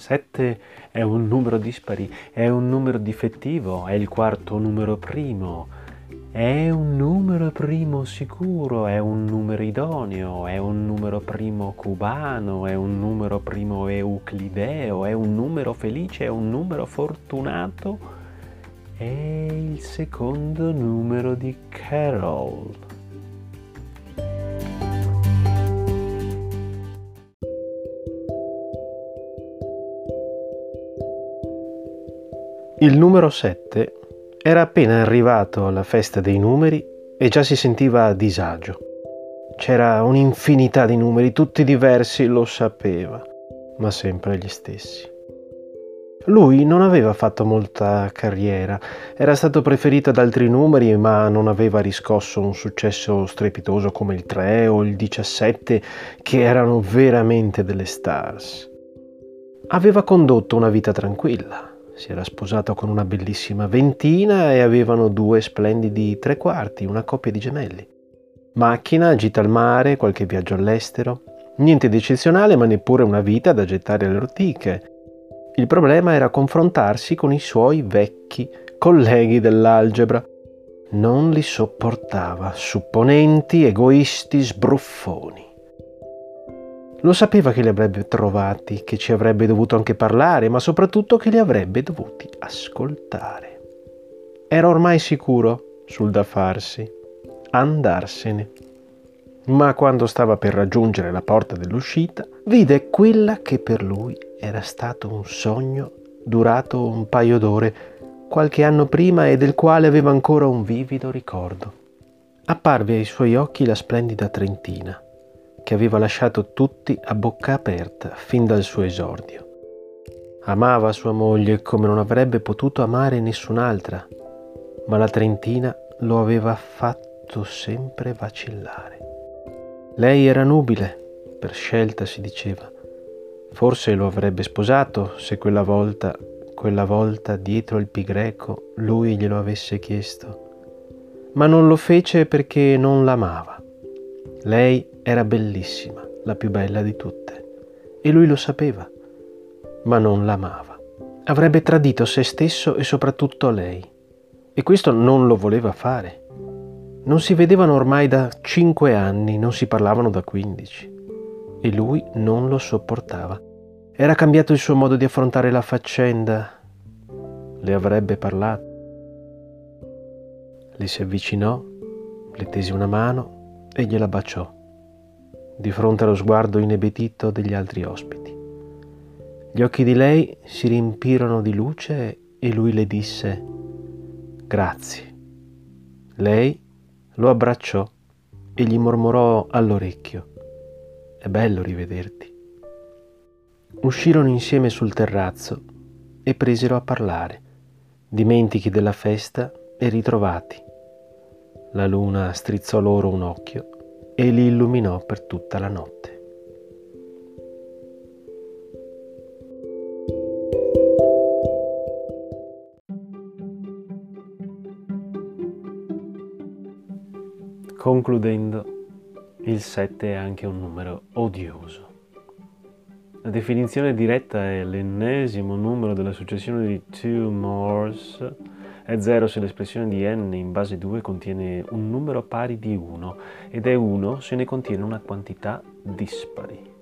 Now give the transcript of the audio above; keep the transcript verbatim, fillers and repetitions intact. sette è un numero dispari, è un numero difettivo, è il quarto numero primo, è un numero primo sicuro, è un numero idoneo, è un numero primo cubano, è un numero primo euclideo, è un numero felice, è un numero fortunato, è il secondo numero di Carol. Il numero sette era appena arrivato alla festa dei numeri e già si sentiva a disagio. C'era un'infinità di numeri, tutti diversi, lo sapeva, ma sempre gli stessi. Lui non aveva fatto molta carriera, era stato preferito ad altri numeri, ma non aveva riscosso un successo strepitoso come il tre o il diciassette, che erano veramente delle stars. Aveva condotto una vita tranquilla. Si era sposato con una bellissima ventina e avevano due splendidi tre quarti, una coppia di gemelli. Macchina, gita al mare, qualche viaggio all'estero. Niente di eccezionale, ma neppure una vita da gettare alle ortiche. Il problema era confrontarsi con i suoi vecchi colleghi dell'algebra. Non li sopportava, supponenti, egoisti, sbruffoni. Lo sapeva che li avrebbe trovati, che ci avrebbe dovuto anche parlare, ma soprattutto che li avrebbe dovuti ascoltare. Era ormai sicuro sul da farsi, andarsene. Ma quando stava per raggiungere la porta dell'uscita, vide quella che per lui era stato un sogno durato un paio d'ore, qualche anno prima, e del quale aveva ancora un vivido ricordo. Apparve ai suoi occhi la splendida trentina, che aveva lasciato tutti a bocca aperta fin dal suo esordio. Amava sua moglie come non avrebbe potuto amare nessun'altra, ma la trentina lo aveva fatto sempre vacillare. Lei era nubile, per scelta si diceva. Forse lo avrebbe sposato se quella volta, quella volta dietro il Pi greco, lui glielo avesse chiesto. Ma non lo fece perché non l'amava. Lei era bellissima, la più bella di tutte, e lui lo sapeva, ma non l'amava. Avrebbe tradito se stesso e soprattutto lei, e questo non lo voleva fare. Non si vedevano ormai da cinque anni, non si parlavano da quindici, e lui non lo sopportava. Era cambiato il suo modo di affrontare la faccenda. Le avrebbe parlato. Le si avvicinò, le tese una mano e gliela baciò, di fronte allo sguardo inebetito degli altri ospiti. Gli occhi di lei si riempirono di luce e lui le disse «Grazie». Lei lo abbracciò e gli mormorò all'orecchio «È bello rivederti». Uscirono insieme sul terrazzo e presero a parlare, dimentichi della festa e ritrovati. La luna strizzò loro un occhio e li illuminò per tutta la notte. Concludendo, il sette è anche un numero odioso. La definizione diretta è l'ennesimo numero della successione di two mores è zero se l'espressione di n in base due contiene un numero pari di uno ed è uno se ne contiene una quantità dispari.